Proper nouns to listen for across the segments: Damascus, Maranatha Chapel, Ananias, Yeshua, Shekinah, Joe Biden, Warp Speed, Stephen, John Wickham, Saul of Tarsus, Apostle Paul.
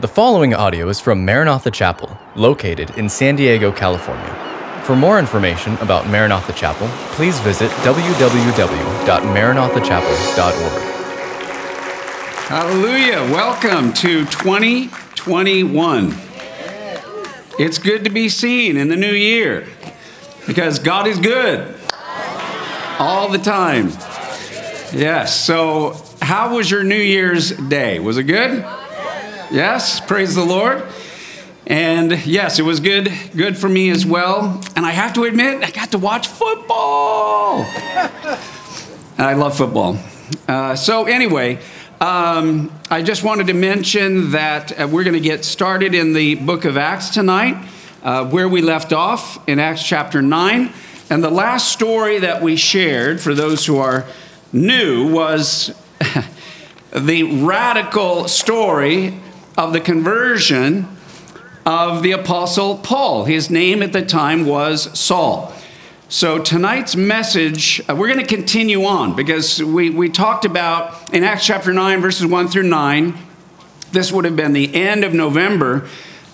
The following audio is from Maranatha Chapel, located in San Diego, California. For more information about Maranatha Chapel, please visit www.maranathachapel.org. Hallelujah. Welcome to 2021. It's good to be seen in the new year because God is good all the time. Yes. So how was your New Year's Day? Was it good? Yes, praise the Lord. And yes, it was good for me as well. And I have to admit, I got to watch football. I love football. So anyway, I just wanted to mention that we're going to get started in the book of Acts tonight, where we left off in Acts chapter 9. And the last story that we shared, for those who are new, was the radical story of the conversion of the Apostle Paul. His name at the time was Saul. So tonight's message, we're going to continue on because we talked about in Acts chapter 9, verses 1 through 9, this would have been the end of November,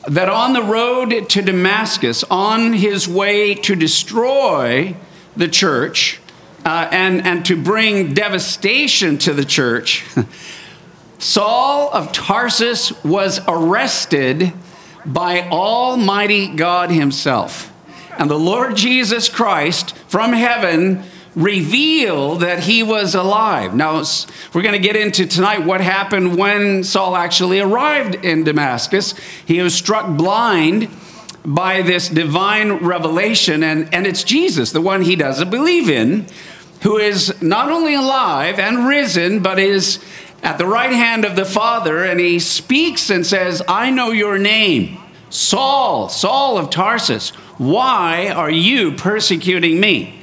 that on the road to Damascus, on his way to destroy the church and to bring devastation to the church, Saul of Tarsus was arrested by Almighty God himself. And the Lord Jesus Christ from heaven revealed that he was alive. Now, we're going to get into tonight what happened when Saul actually arrived in Damascus. He was struck blind by this divine revelation, and it's Jesus, the one he doesn't believe in, who is not only alive and risen, but is at the right hand of the Father, and he speaks and says, I know your name, Saul, Saul of Tarsus. Why are you persecuting me?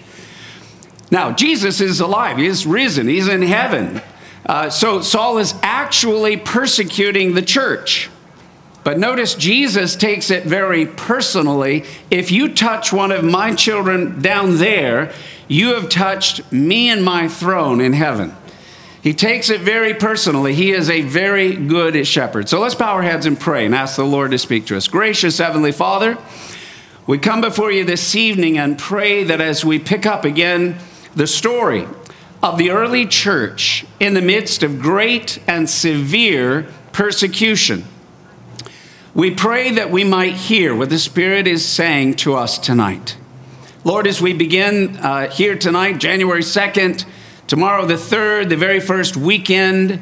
Now, Jesus is alive. He is risen. He's in heaven. So Saul is actually persecuting the church. But notice Jesus takes it very personally. If you touch one of my children down there, you have touched me and my throne in heaven. He takes it very personally. He is a very good shepherd. So let's bow our heads and pray and ask the Lord to speak to us. Gracious Heavenly Father, we come before you this evening and pray that as we pick up again the story of the early church in the midst of great and severe persecution, we pray that we might hear what the Spirit is saying to us tonight. Lord, as we begin here tonight, January 2nd, tomorrow, the 3rd, the very first weekend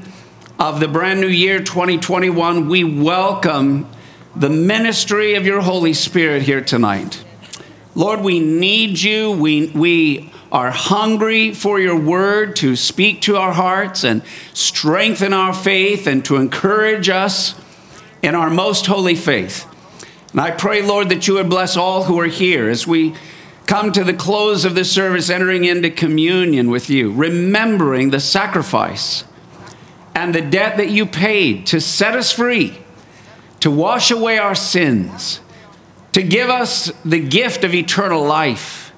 of the brand new year, 2021, we welcome the ministry of your Holy Spirit here tonight. Lord, we need you. We are hungry for your word to speak to our hearts and strengthen our faith and to encourage us in our most holy faith. And I pray, Lord, that you would bless all who are here as we come to the close of this service, entering into communion with you, remembering the sacrifice and the debt that you paid to set us free, to wash away our sins, to give us the gift of eternal life,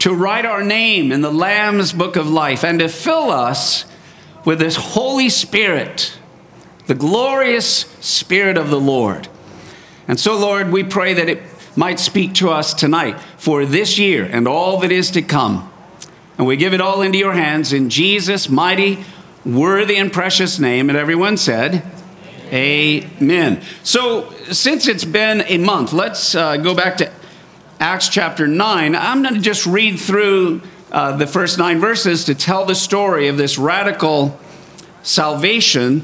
to write our name in the Lamb's Book of Life, and to fill us with this Holy Spirit, the glorious Spirit of the Lord. And so, Lord, we pray that it might speak to us tonight for this year and all that is to come. And we give it all into your hands in Jesus' mighty, worthy, and precious name. And everyone said, amen. Amen. So since it's been a month, let's go back to Acts chapter 9. I'm going to just read through the first 9 verses to tell the story of this radical salvation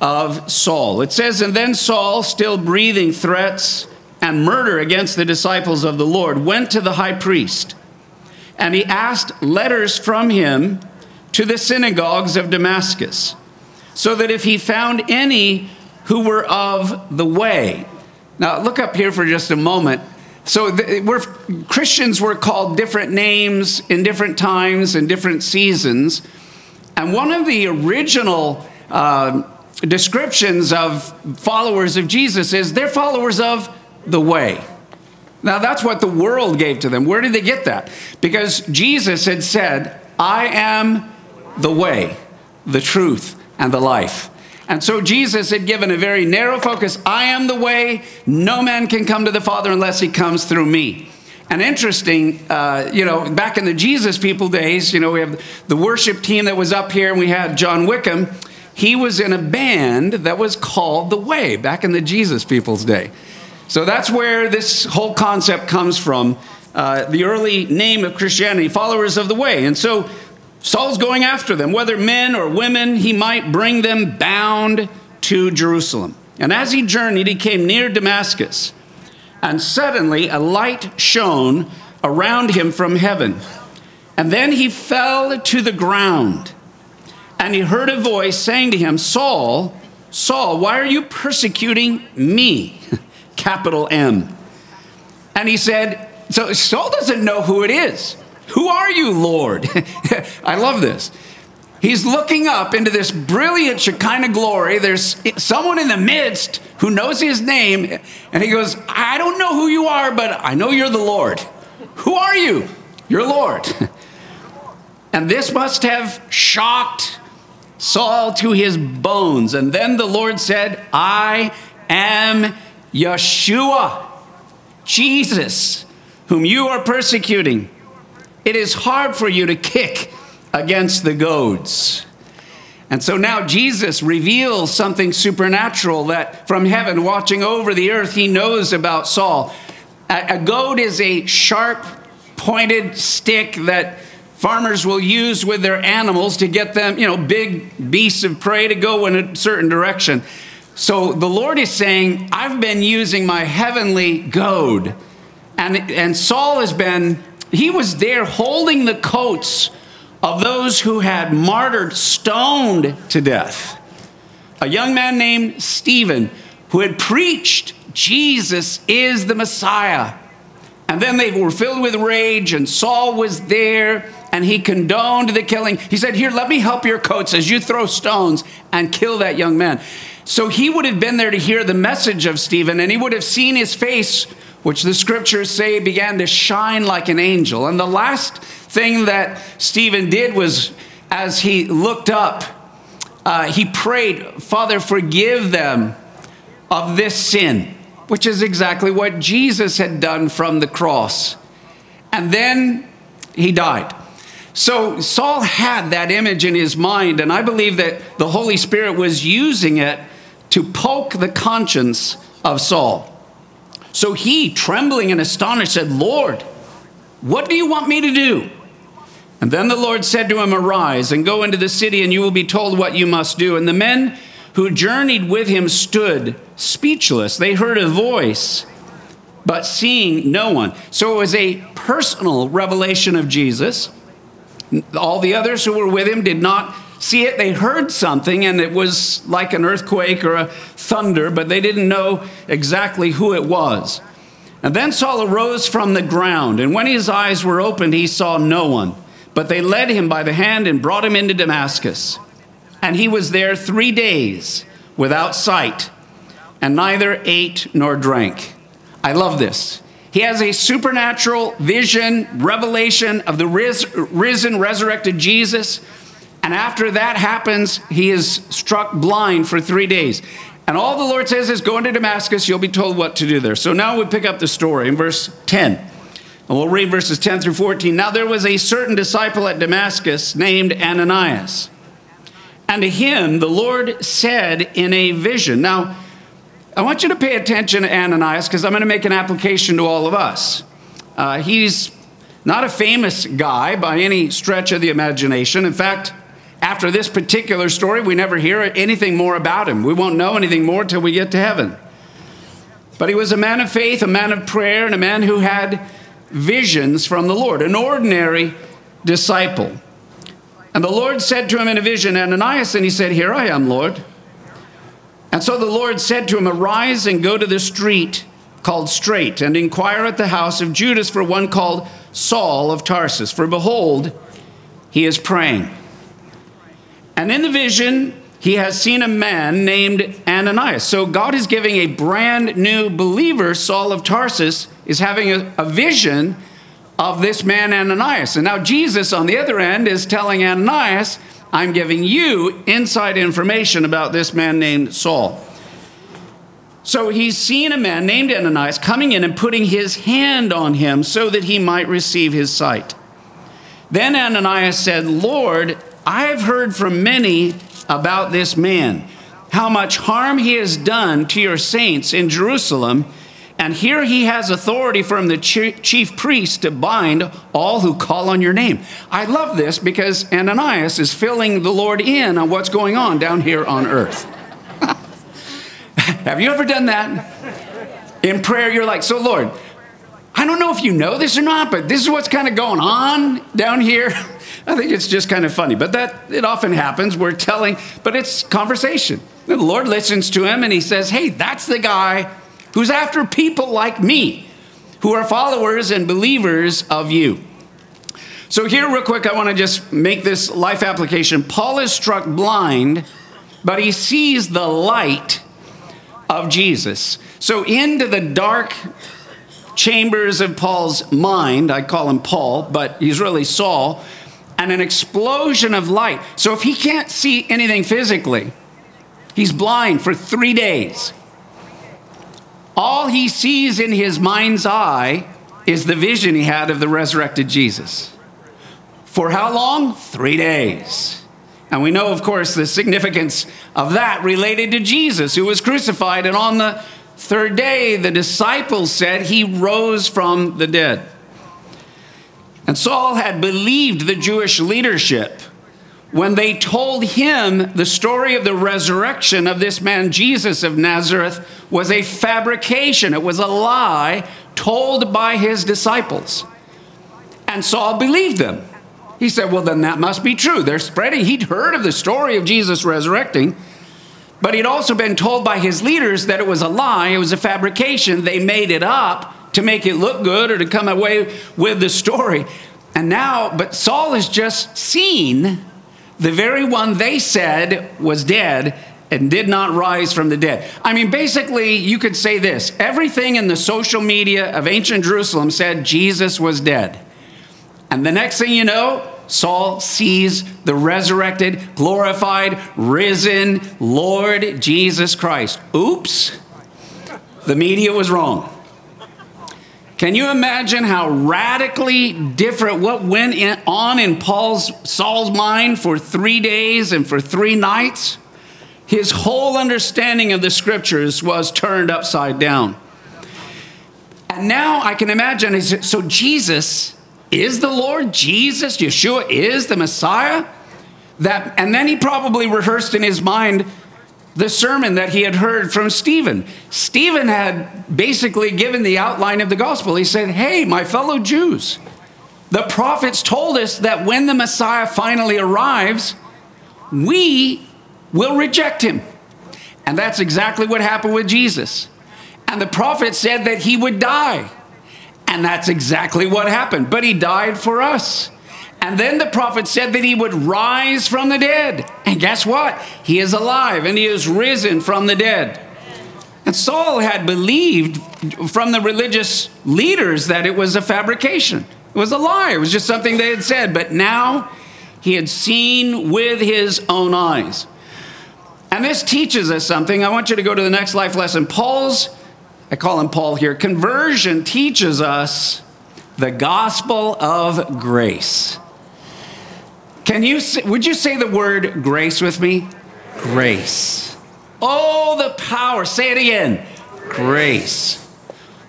of Saul. It says, and then Saul, still breathing threats and murder against the disciples of the Lord, went to the high priest, and he asked letters from him to the synagogues of Damascus, so that if he found any who were of the way. Now, look up here for just a moment. So Christians were called different names in different times and different seasons. And one of the original descriptions of followers of Jesus is they're followers of the way. Now, that's what the world gave to them. Where did they get that? Because Jesus had said, I am the way, the truth, and the life. And so Jesus had given a very narrow focus. I am the way. No man can come to the Father unless he comes through me. And interesting, back in the Jesus people days, we have the worship team that was up here, and we had John Wickham. He was in a band that was called The Way back in the Jesus people's day. So that's where this whole concept comes from, the early name of Christianity, followers of the way. And so Saul's going after them, whether men or women, he might bring them bound to Jerusalem. And as he journeyed, he came near Damascus. And suddenly a light shone around him from heaven. And then he fell to the ground. And he heard a voice saying to him, Saul, Saul, why are you persecuting me? Capital M. And he said, so Saul doesn't know who it is. Who are you, Lord? I love this. He's looking up into this brilliant Shekinah glory. There's someone in the midst who knows his name. And he goes, I don't know who you are, but I know you're the Lord. Who are you? You're Lord. And this must have shocked Saul to his bones. And then the Lord said, I am Yeshua, Jesus, whom you are persecuting. It is hard for you to kick against the goads. And so now Jesus reveals something supernatural that from heaven, watching over the earth, he knows about Saul. A goad is a sharp, pointed stick that farmers will use with their animals to get them, big beasts of prey to go in a certain direction. So the Lord is saying, I've been using my heavenly goad. And Saul has been, he was there holding the coats of those who had martyred, stoned to death. A young man named Stephen, who had preached Jesus is the Messiah. And then they were filled with rage, and Saul was there, and he condoned the killing. He said, here, let me help your coats as you throw stones and kill that young man. So he would have been there to hear the message of Stephen, and he would have seen his face, which the scriptures say began to shine like an angel. And the last thing that Stephen did was, as he looked up, he prayed, Father, forgive them of this sin, which is exactly what Jesus had done from the cross. And then he died. So Saul had that image in his mind, and I believe that the Holy Spirit was using it to poke the conscience of Saul. So he, trembling and astonished, said, Lord, what do you want me to do? And then the Lord said to him, arise and go into the city, and you will be told what you must do. And the men who journeyed with him stood speechless. They heard a voice, but seeing no one. So it was a personal revelation of Jesus. All the others who were with him did not see it. They heard something, and it was like an earthquake or a thunder, but they didn't know exactly who it was. And then Saul arose from the ground, and when his eyes were opened, he saw no one. But they led him by the hand and brought him into Damascus. And he was there 3 days without sight, and neither ate nor drank. I love this. He has a supernatural vision, revelation of the risen, resurrected Jesus. And after that happens, he is struck blind for 3 days. And all the Lord says is, go into Damascus, you'll be told what to do there. So now we pick up the story in verse 10. And we'll read verses 10 through 14. Now there was a certain disciple at Damascus named Ananias. And to him the Lord said in a vision. Now, I want you to pay attention to Ananias, because I'm going to make an application to all of us. He's not a famous guy by any stretch of the imagination. In fact, after this particular story, we never hear anything more about him. We won't know anything more till we get to heaven. But he was a man of faith, a man of prayer, and a man who had visions from the Lord, an ordinary disciple. And the Lord said to him in a vision, Ananias, and he said, here I am, Lord. And so the Lord said to him, arise and go to the street called Straight, and inquire at the house of Judas for one called Saul of Tarsus. For behold, he is praying. And in the vision, he has seen a man named Ananias. So God is giving a brand new believer, Saul of Tarsus, is having a vision of this man, Ananias. And now Jesus, on the other end, is telling Ananias, I'm giving you inside information about this man named Saul. So he's seen a man named Ananias coming in and putting his hand on him so that he might receive his sight. Then Ananias said, Lord, I've heard from many about this man, how much harm he has done to your saints in Jerusalem, and here he has authority from the chief priest to bind all who call on your name. I love this because Ananias is filling the Lord in on what's going on down here on earth. Have you ever done that? In prayer, you're like, so Lord, I don't know if you know this or not, but this is what's kind of going on down here. I think it's just kind of funny, but that it often happens. We're telling, but it's conversation. The Lord listens to him and he says, hey, that's the guy who's after people like me, who are followers and believers of you. So here, real quick, I want to just make this life application. Paul is struck blind, but he sees the light of Jesus. So into the dark chambers of Paul's mind, I call him Paul, but he's really Saul, and an explosion of light. So if he can't see anything physically, he's blind for 3 days. All he sees in his mind's eye is the vision he had of the resurrected Jesus. For how long? 3 days. And we know, of course, the significance of that related to Jesus, who was crucified. And on the third day, the disciples said he rose from the dead. And Saul had believed the Jewish leadership when they told him the story of the resurrection of this man, Jesus of Nazareth, was a fabrication. It was a lie told by his disciples. And Saul believed them. He said, well, then that must be true. They're spreading. He'd heard of the story of Jesus resurrecting, but he'd also been told by his leaders that it was a lie. It was a fabrication. They made it up to make it look good or to come away with the story. And now, but Saul has just seen the very one they said was dead and did not rise from the dead. I mean, basically, you could say this. Everything in the social media of ancient Jerusalem said Jesus was dead. And the next thing you know, Saul sees the resurrected, glorified, risen Lord Jesus Christ. Oops, the media was wrong. Can you imagine how radically different what went on in Saul's mind for 3 days and for 3 nights? His whole understanding of the scriptures was turned upside down. And now I can imagine, so Jesus is the Lord, Jesus, Yeshua is the Messiah. And then he probably rehearsed in his mind the sermon that he had heard from Stephen. Stephen had basically given the outline of the gospel. He said, hey, my fellow Jews, the prophets told us that when the Messiah finally arrives, we will reject him. And that's exactly what happened with Jesus. And the prophets said that he would die. And that's exactly what happened. But he died for us. And then the prophet said that he would rise from the dead. And guess what? He is alive and he is risen from the dead. And Saul had believed from the religious leaders that it was a fabrication. It was a lie. It was just something they had said. But now he had seen with his own eyes. And this teaches us something. I want you to go to the next life lesson. Paul's, I call him Paul here, conversion teaches us the gospel of grace. Would you say the word grace with me? Grace. Oh, the power. Say it again. Grace.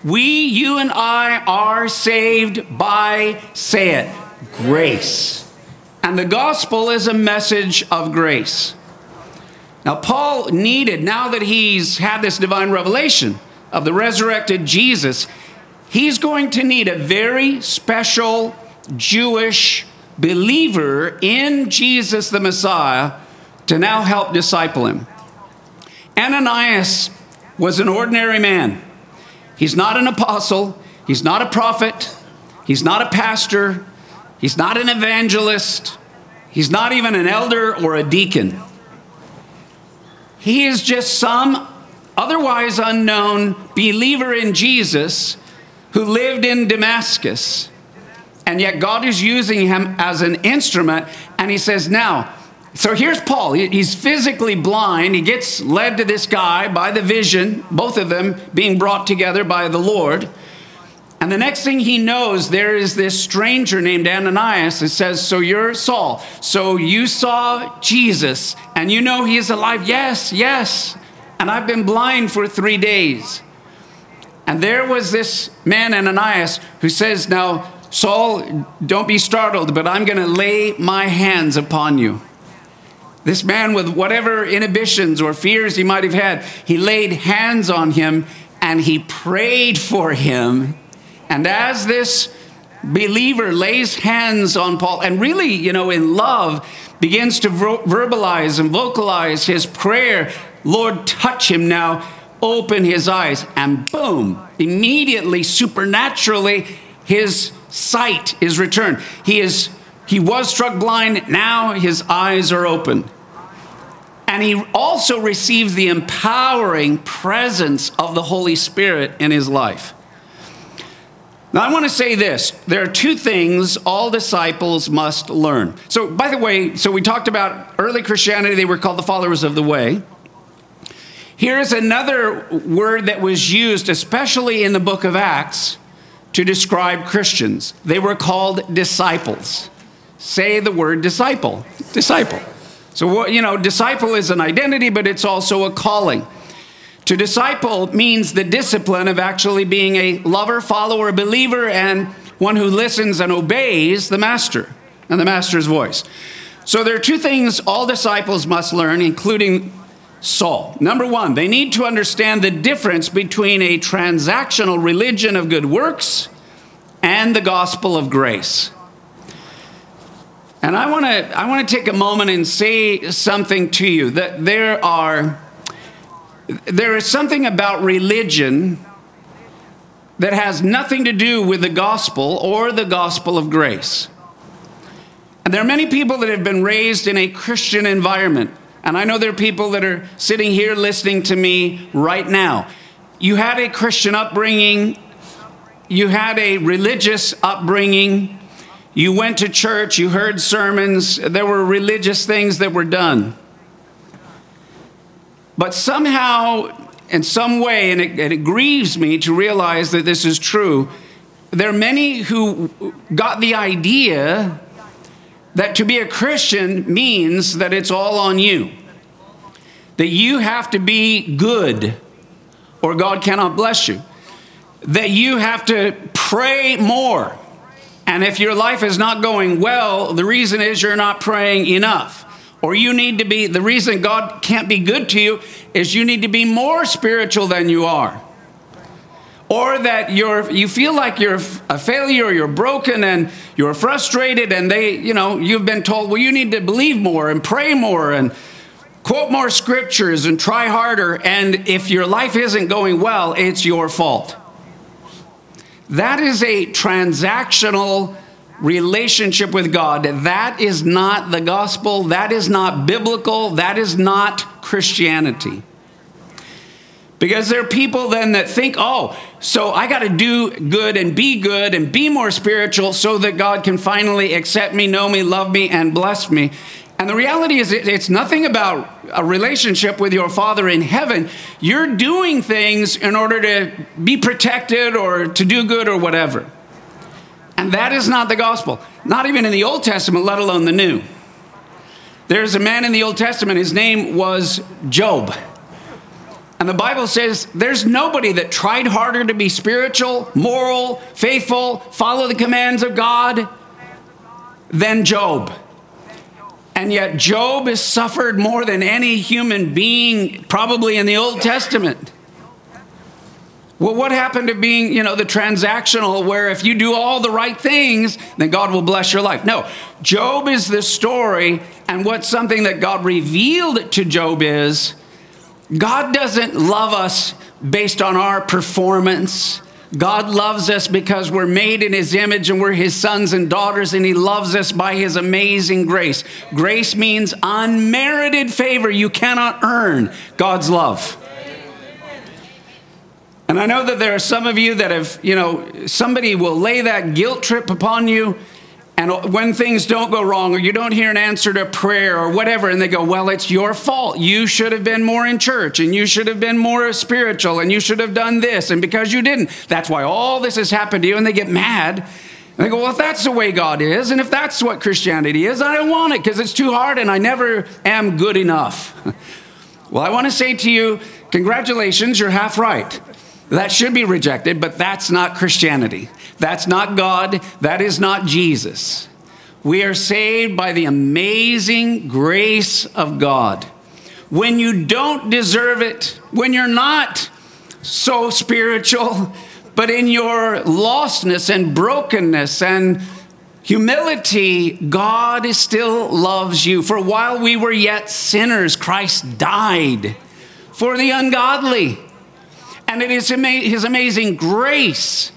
We, you and I are saved by, say it, grace. And the gospel is a message of grace. Now, Paul needed, now that he's had this divine revelation of the resurrected Jesus, he's going to need a very special Jewish believer in Jesus the Messiah to now help disciple him. Ananias was an ordinary man. He's not an apostle. He's not a prophet. He's not a pastor. He's not an evangelist. He's not even an elder or a deacon. He is just some otherwise unknown believer in Jesus who lived in Damascus. And yet God is using him as an instrument. And he says, now, So here's Paul. He's physically blind. He gets led to this guy by the vision, both of them being brought together by the Lord. And the next thing he knows, there is this stranger named Ananias that says, so you're Saul. So you saw Jesus and you know he is alive. Yes. And I've been blind for 3 days. And there was this man, Ananias, who says, now, Saul, don't be startled, but I'm going to lay my hands upon you. This man, with whatever inhibitions or fears he might have had, he laid hands on him and he prayed for him. And as this believer lays hands on Paul and really, in love, begins to verbalize and vocalize his prayer, Lord, touch him now, open his eyes, and boom, immediately, supernaturally, his sight is returned. He was struck blind, now his eyes are open. And he also receives the empowering presence of the Holy Spirit in his life. Now, I want to say this. There are two things all disciples must learn. So, by the way, we talked about early Christianity. They were called the followers of the way. Here is another word that was used, especially in the book of Acts, to describe Christians. They were called disciples. Say the word disciple. Disciple. So, disciple is an identity, but it's also a calling. To disciple means the discipline of actually being a lover, follower, believer, and one who listens and obeys the master and the master's voice. So there are two things all disciples must learn, including Saul. Number one, they need to understand the difference between a transactional religion of good works and the gospel of grace. And I want to take a moment and say something to you, that there is something about religion that has nothing to do with the gospel or the gospel of grace. And there are many people that have been raised in a Christian environment. And I know there are people that are sitting here listening to me right now. You had a Christian upbringing. You had a religious upbringing. You went to church. You heard sermons. There were religious things that were done. But somehow, in some way, and it grieves me to realize that this is true, there are many who got the idea that to be a Christian means that it's all on you, that you have to be good or God cannot bless you, that you have to pray more. And if your life is not going well, the reason is you're not praying enough. Or the reason God can't be good to you is you need to be more spiritual than you are. Or that you feel like you're a failure, you're broken, and you're frustrated, and you've been told, well, you need to believe more and pray more and quote more scriptures and try harder, and if your life isn't going well, it's your fault. That is a transactional relationship with God. That is not the gospel. That is not biblical. That is not Christianity. Because there are people then that think, oh, so I got to do good and be more spiritual so that God can finally accept me, know me, love me, and bless me. And the reality is it's nothing about a relationship with your Father in heaven. You're doing things in order to be protected or to do good or whatever. And that is not the gospel, not even in the Old Testament, let alone the New. There's a man in the Old Testament, his name was Job. And the Bible says there's nobody that tried harder to be spiritual, moral, faithful, follow the commands of God than Job. And yet Job has suffered more than any human being probably in the Old Testament. Well, what happened to being, the transactional, where if you do all the right things, then God will bless your life? No, Job is the story, and what's something that God revealed to Job is, God doesn't love us based on our performance. God loves us because we're made in his image and we're his sons and daughters, and he loves us by his amazing grace. Grace means unmerited favor. You cannot earn God's love. And I know that there are some of you that have, somebody will lay that guilt trip upon you. And when things don't go wrong, or you don't hear an answer to prayer or whatever, and they go, well, it's your fault. You should have been more in church, and you should have been more spiritual, and you should have done this, and because you didn't, that's why all this has happened to you, and they get mad. And they go, well, if that's the way God is, and if that's what Christianity is, I don't want it because it's too hard, and I never am good enough. Well, I want to say to you, congratulations, you're half right. That should be rejected, but that's not Christianity. That's not God. That is not Jesus. We are saved by the amazing grace of God. When you don't deserve it, when you're not so spiritual, but in your lostness and brokenness and humility, God still loves you. For while we were yet sinners, Christ died for the ungodly. And it is his amazing grace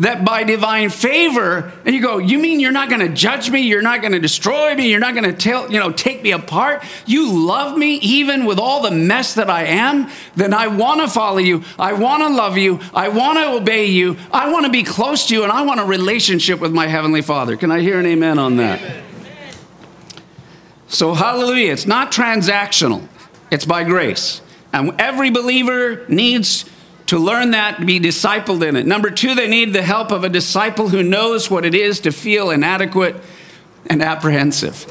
that by divine favor, and you go, you mean you're not going to judge me? You're not going to destroy me? You're not going to take me apart? You love me even with all the mess that I am? Then I want to follow you. I want to love you. I want to obey you. I want to be close to you, and I want a relationship with my Heavenly Father. Can I hear an amen on that? Amen. So hallelujah. It's not transactional. It's by grace. And every believer needs to learn that, to be discipled in it. Number two, they need the help of a disciple who knows what it is to feel inadequate and apprehensive.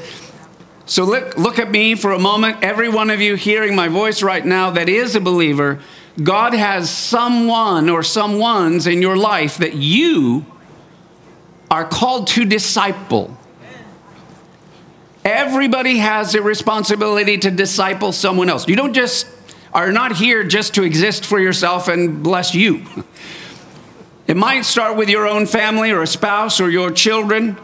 So look at me for a moment. Every one of you hearing my voice right now that is a believer, God has someone or someones in your life that you are called to disciple. Everybody has a responsibility to disciple someone else. You don't just are not here just to exist for yourself and bless you. It might start with your own family or a spouse or your children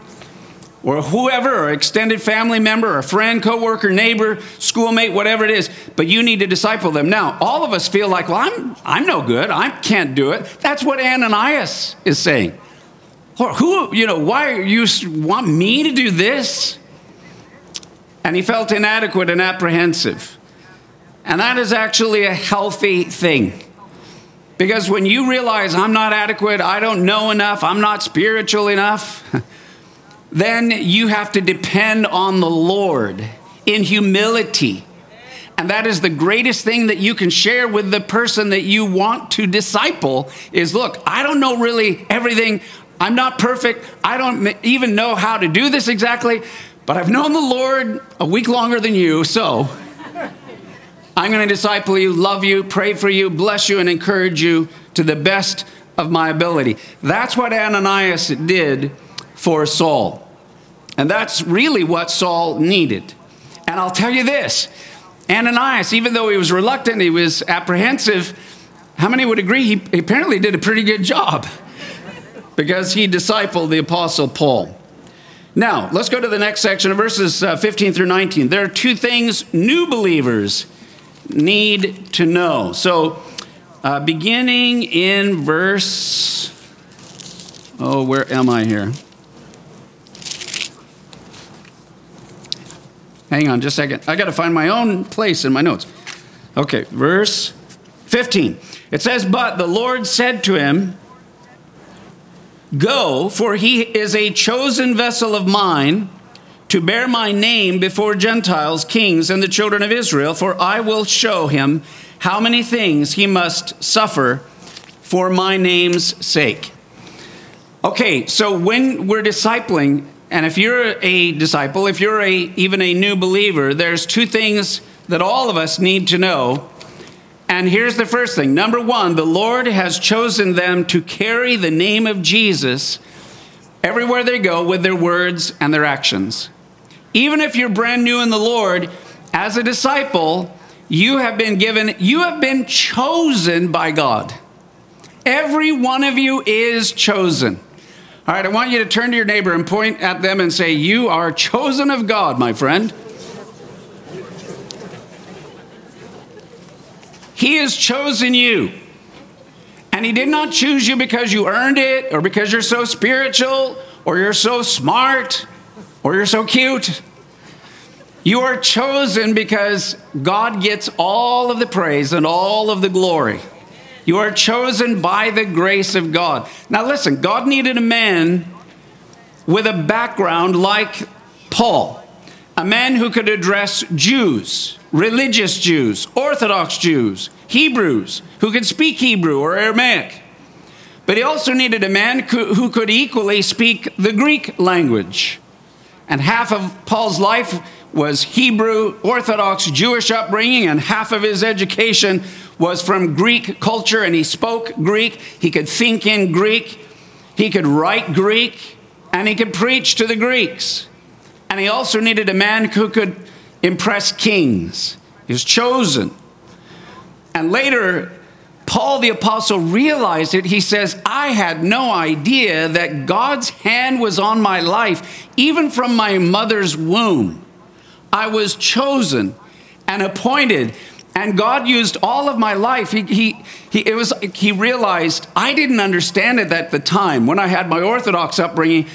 or whoever, or extended family member or a friend, coworker, neighbor, schoolmate, whatever it is, but you need to disciple them. Now, all of us feel like, well, I'm no good. I can't do it. That's what Ananias is saying. Why you want me to do this? And he felt inadequate and apprehensive. And that is actually a healthy thing. Because when you realize I'm not adequate, I don't know enough, I'm not spiritual enough, then you have to depend on the Lord in humility. And that is the greatest thing that you can share with the person that you want to disciple is, look, I don't know really everything. I'm not perfect. I don't even know how to do this exactly. But I've known the Lord a week longer than you, so I'm going to disciple you, love you, pray for you, bless you, and encourage you to the best of my ability. That's what Ananias did for Saul. And that's really what Saul needed. And I'll tell you this, Ananias, even though he was reluctant, he was apprehensive, how many would agree he apparently did a pretty good job because he discipled the Apostle Paul. Now, let's go to the next section of verses 15 through 19. There are two things new believers need to know. So beginning in verse, where am I here? Hang on just a second. I got to find my own place in my notes. Okay, verse 15. It says, but the Lord said to him, go, for he is a chosen vessel of mine, to bear my name before Gentiles, kings, and the children of Israel, for I will show him how many things he must suffer for my name's sake. Okay, so when we're discipling, and if you're a disciple, if you're even a new believer, there's two things that all of us need to know. And here's the first thing. Number one, the Lord has chosen them to carry the name of Jesus everywhere they go with their words and their actions. Even if you're brand new in the Lord, as a disciple, you have been chosen by God. Every one of you is chosen. All right, I want you to turn to your neighbor and point at them and say, you are chosen of God, my friend. He has chosen you. And he did not choose you because you earned it or because you're so spiritual or you're so smart or you're so cute. You are chosen because God gets all of the praise and all of the glory. You are chosen by the grace of God. Now listen, God needed a man with a background like Paul, a man who could address Jews, religious Jews, Orthodox Jews, Hebrews, who could speak Hebrew or Aramaic. But he also needed a man who could equally speak the Greek language. And half of Paul's life was Hebrew, Orthodox, Jewish upbringing, and half of his education was from Greek culture, and he spoke Greek, he could think in Greek, he could write Greek, and he could preach to the Greeks. And he also needed a man who could impress kings. He was chosen. And later, Paul the Apostle realized it. He says, I had no idea that God's hand was on my life, even from my mother's womb. I was chosen and appointed, and God used all of my life. He realized, I didn't understand it at the time. When I had my Orthodox upbringing,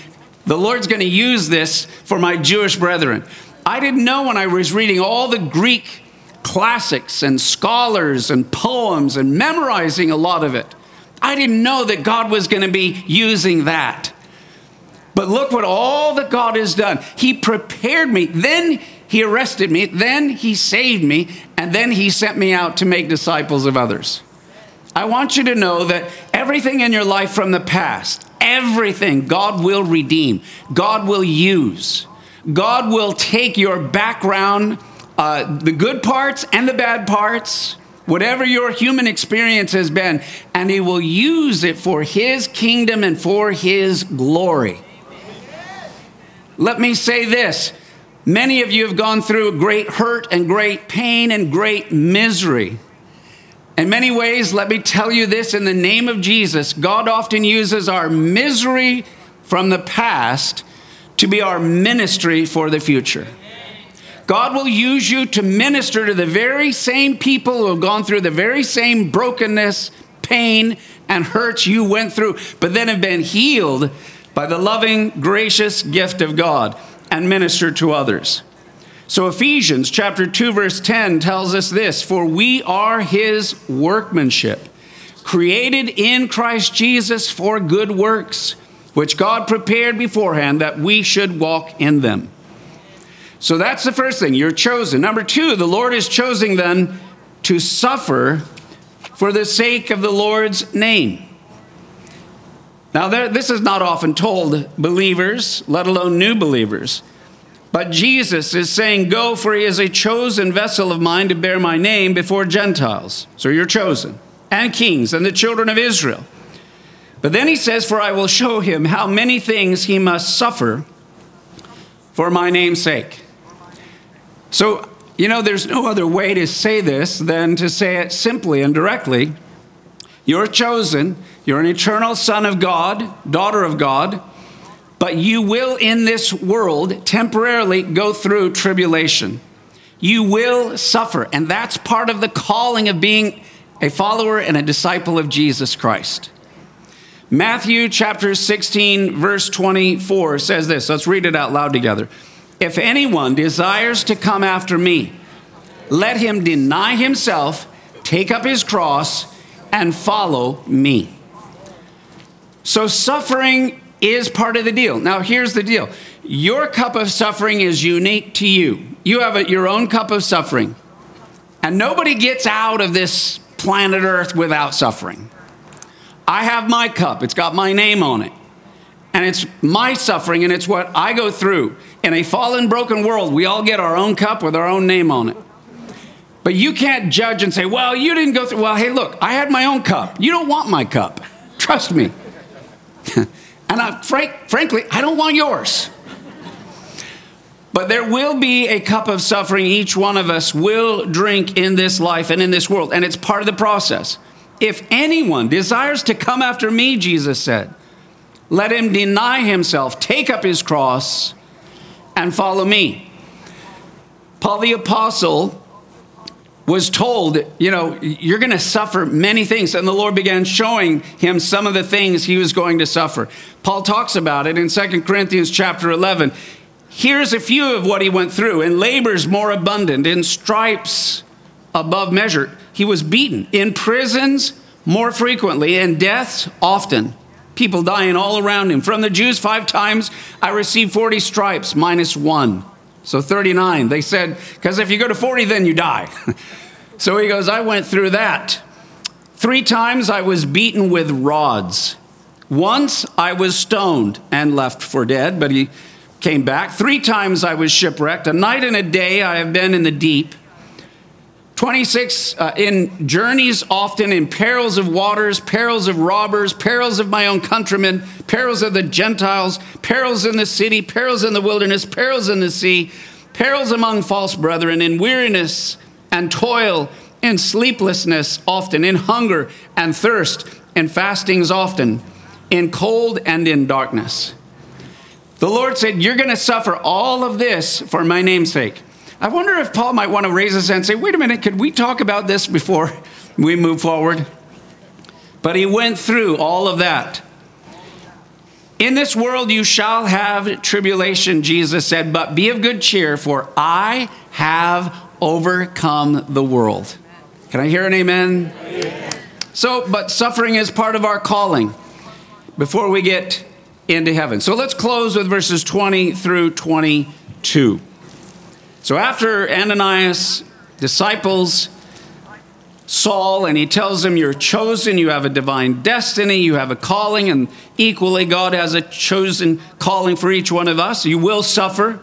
the Lord's going to use this for my Jewish brethren. I didn't know when I was reading all the Greek classics and scholars and poems and memorizing a lot of it. I didn't know that God was going to be using that. But look what all that God has done. He prepared me, then he arrested me, then he saved me, and then he sent me out to make disciples of others. I want you to know that everything in your life from the past, everything God will redeem, God will use, God will take your background, the good parts and the bad parts, whatever your human experience has been, and he will use it for his kingdom and for his glory. Let me say this. Many of you have gone through great hurt and great pain and great misery. In many ways, let me tell you this in the name of Jesus, God often uses our misery from the past to be our ministry for the future. God will use you to minister to the very same people who have gone through the very same brokenness, pain, and hurts you went through, but then have been healed by the loving, gracious gift of God and minister to others. So Ephesians chapter 2, verse 10 tells us this, for we are his workmanship, created in Christ Jesus for good works, which God prepared beforehand that we should walk in them. So that's the first thing, you're chosen. Number two, the Lord is chosen then to suffer for the sake of the Lord's name. Now, this is not often told believers, let alone new believers. But Jesus is saying, go, for he is a chosen vessel of mine to bear my name before Gentiles. So you're chosen, and kings, and the children of Israel. But then he says, for I will show him how many things he must suffer for my name's sake. So, you know, there's no other way to say this than to say it simply and directly. You're chosen, you're an eternal son of God, daughter of God, but you will in this world temporarily go through tribulation. You will suffer, and that's part of the calling of being a follower and a disciple of Jesus Christ. Matthew chapter 16, verse 24 says this. Let's read it out loud together. If anyone desires to come after me, let him deny himself, take up his cross, and follow me. So suffering is part of the deal. Now, here's the deal. Your cup of suffering is unique to you. You have your own cup of suffering. And nobody gets out of this planet Earth without suffering. I have my cup. It's got my name on it. And it's my suffering, and it's what I go through. In a fallen, broken world, we all get our own cup with our own name on it. But you can't judge and say, well, you didn't go through. Well, hey, look, I had my own cup. You don't want my cup. Trust me. And frankly, I don't want yours. But there will be a cup of suffering each one of us will drink in this life and in this world. And it's part of the process. If anyone desires to come after me, Jesus said, let him deny himself, take up his cross, and follow me. Paul the Apostle was told, you know, you're going to suffer many things. And the Lord began showing him some of the things he was going to suffer. Paul talks about it in 2 Corinthians chapter 11. Here's a few of what he went through. In labors more abundant, in stripes above measure, he was beaten. In prisons more frequently, in deaths often. people dying all around him. From the Jews 5 times, I received 40 stripes minus 1. So 39. They said, because if you go to 40, then you die. So he goes, I went through that. 3 times I was beaten with rods. Once I was stoned and left for dead, but he came back. 3 times I was shipwrecked. A night and a day I have been in the deep. 26, in journeys often, in perils of waters, perils of robbers, perils of my own countrymen, perils of the Gentiles, perils in the city, perils in the wilderness, perils in the sea, perils among false brethren, in weariness and toil, in sleeplessness often, in hunger and thirst, in fastings often, in cold and in darkness. The Lord said, you're going to suffer all of this for my name's sake. I wonder if Paul might want to raise his hand and say, wait a minute, could we talk about this before we move forward? But he went through all of that. In this world you shall have tribulation, Jesus said, but be of good cheer, for I have overcome the world. Can I hear an amen? Amen. So, but suffering is part of our calling before we get into heaven. So let's close with verses 20 through 22. So after Ananias, disciples, Saul, and he tells them, you're chosen, you have a divine destiny, you have a calling, and equally God has a chosen calling for each one of us. You will suffer.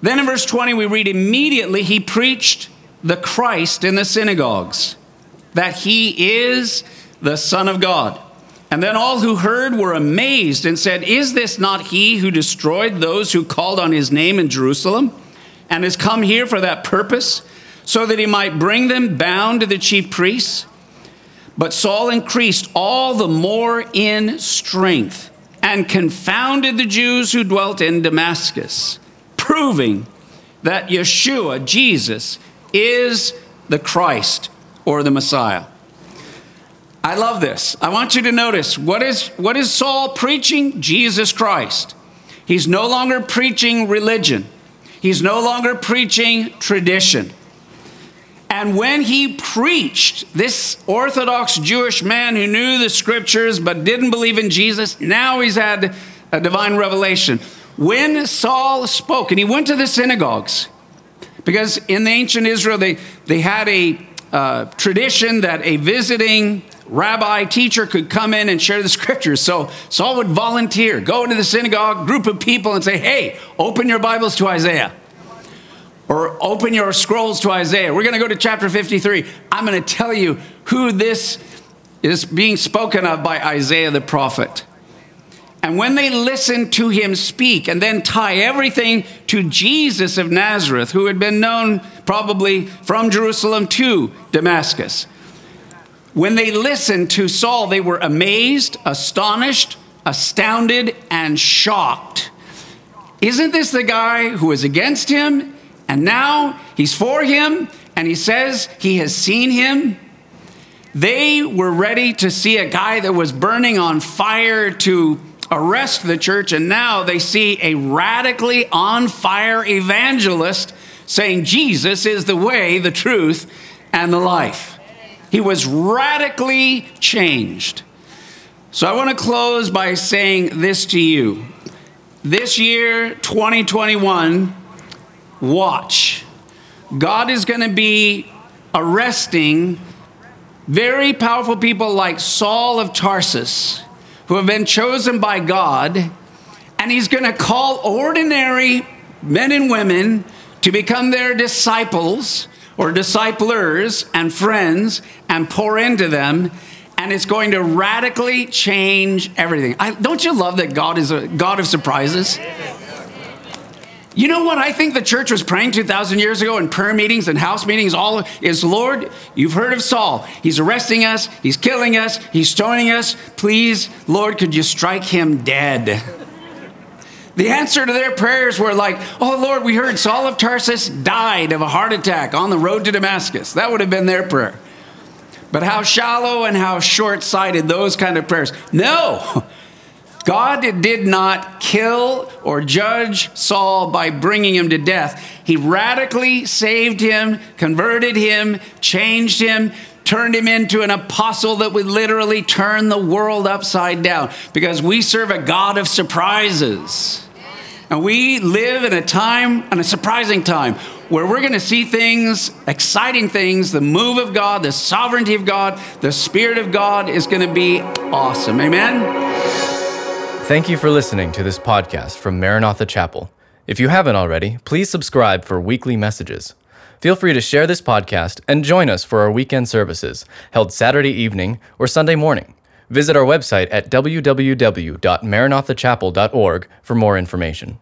Then in verse 20, we read, immediately he preached the Christ in the synagogues, that he is the Son of God. And then all who heard were amazed and said, is this not he who destroyed those who called on his name in Jerusalem? And has come here for that purpose, so that he might bring them bound to the chief priests. But Saul increased all the more in strength, and confounded the Jews who dwelt in Damascus, proving that Yeshua, Jesus, is the Christ, or the Messiah. I love this. I want you to notice, what is Saul preaching? Jesus Christ. He's no longer preaching religion. He's no longer preaching tradition. And when he preached, this Orthodox Jewish man who knew the scriptures but didn't believe in Jesus, now he's had a divine revelation. When Saul spoke, and he went to the synagogues, because in the ancient Israel, they had a tradition that a visiting rabbi teacher could come in and share the scriptures. So Saul would volunteer, go into the synagogue, group of people, and say, hey, open your Bibles to Isaiah, or open your scrolls to Isaiah. We're going to go to chapter 53. I'm going to tell you who this is being spoken of by Isaiah the prophet. And when they listened to him speak and then tie everything to Jesus of Nazareth, who had been known probably from Jerusalem to Damascus, when they listened to Saul, they were amazed, astonished, astounded, and shocked. Isn't this the guy who was against him, and now he's for him, and he says he has seen him? They were ready to see a guy that was burning on fire to arrest the church, and now they see a radically on fire evangelist saying Jesus is the way, the truth, and the life. He was radically changed. So I want to close by saying this to you. This year, 2021, watch. God is going to be arresting very powerful people like Saul of Tarsus, who have been chosen by God, and he's going to call ordinary men and women to become their disciples, or disciplers and friends, and pour into them, and it's going to radically change everything. Don't you love that God is a God of surprises? You know what I think the church was praying 2,000 years ago in prayer meetings and house meetings all is, Lord, you've heard of Saul. He's arresting us. He's killing us. He's stoning us. Please, Lord, could you strike him dead? The answer to their prayers were like, oh, Lord, we heard Saul of Tarsus died of a heart attack on the road to Damascus. That would have been their prayer. But how shallow and how short-sighted those kind of prayers. No, God did not kill or judge Saul by bringing him to death. He radically saved him, converted him, changed him. turned him into an apostle that would literally turn the world upside down, because we serve a God of surprises. And we live in a time, in a surprising time, where we're going to see things, exciting things, the move of God, the sovereignty of God, the Spirit of God is going to be awesome. Amen? Thank you for listening to this podcast from Maranatha Chapel. If you haven't already, please subscribe for weekly messages. Feel free to share this podcast and join us for our weekend services, held Saturday evening or Sunday morning. Visit our website at www.maranathachapel.org for more information.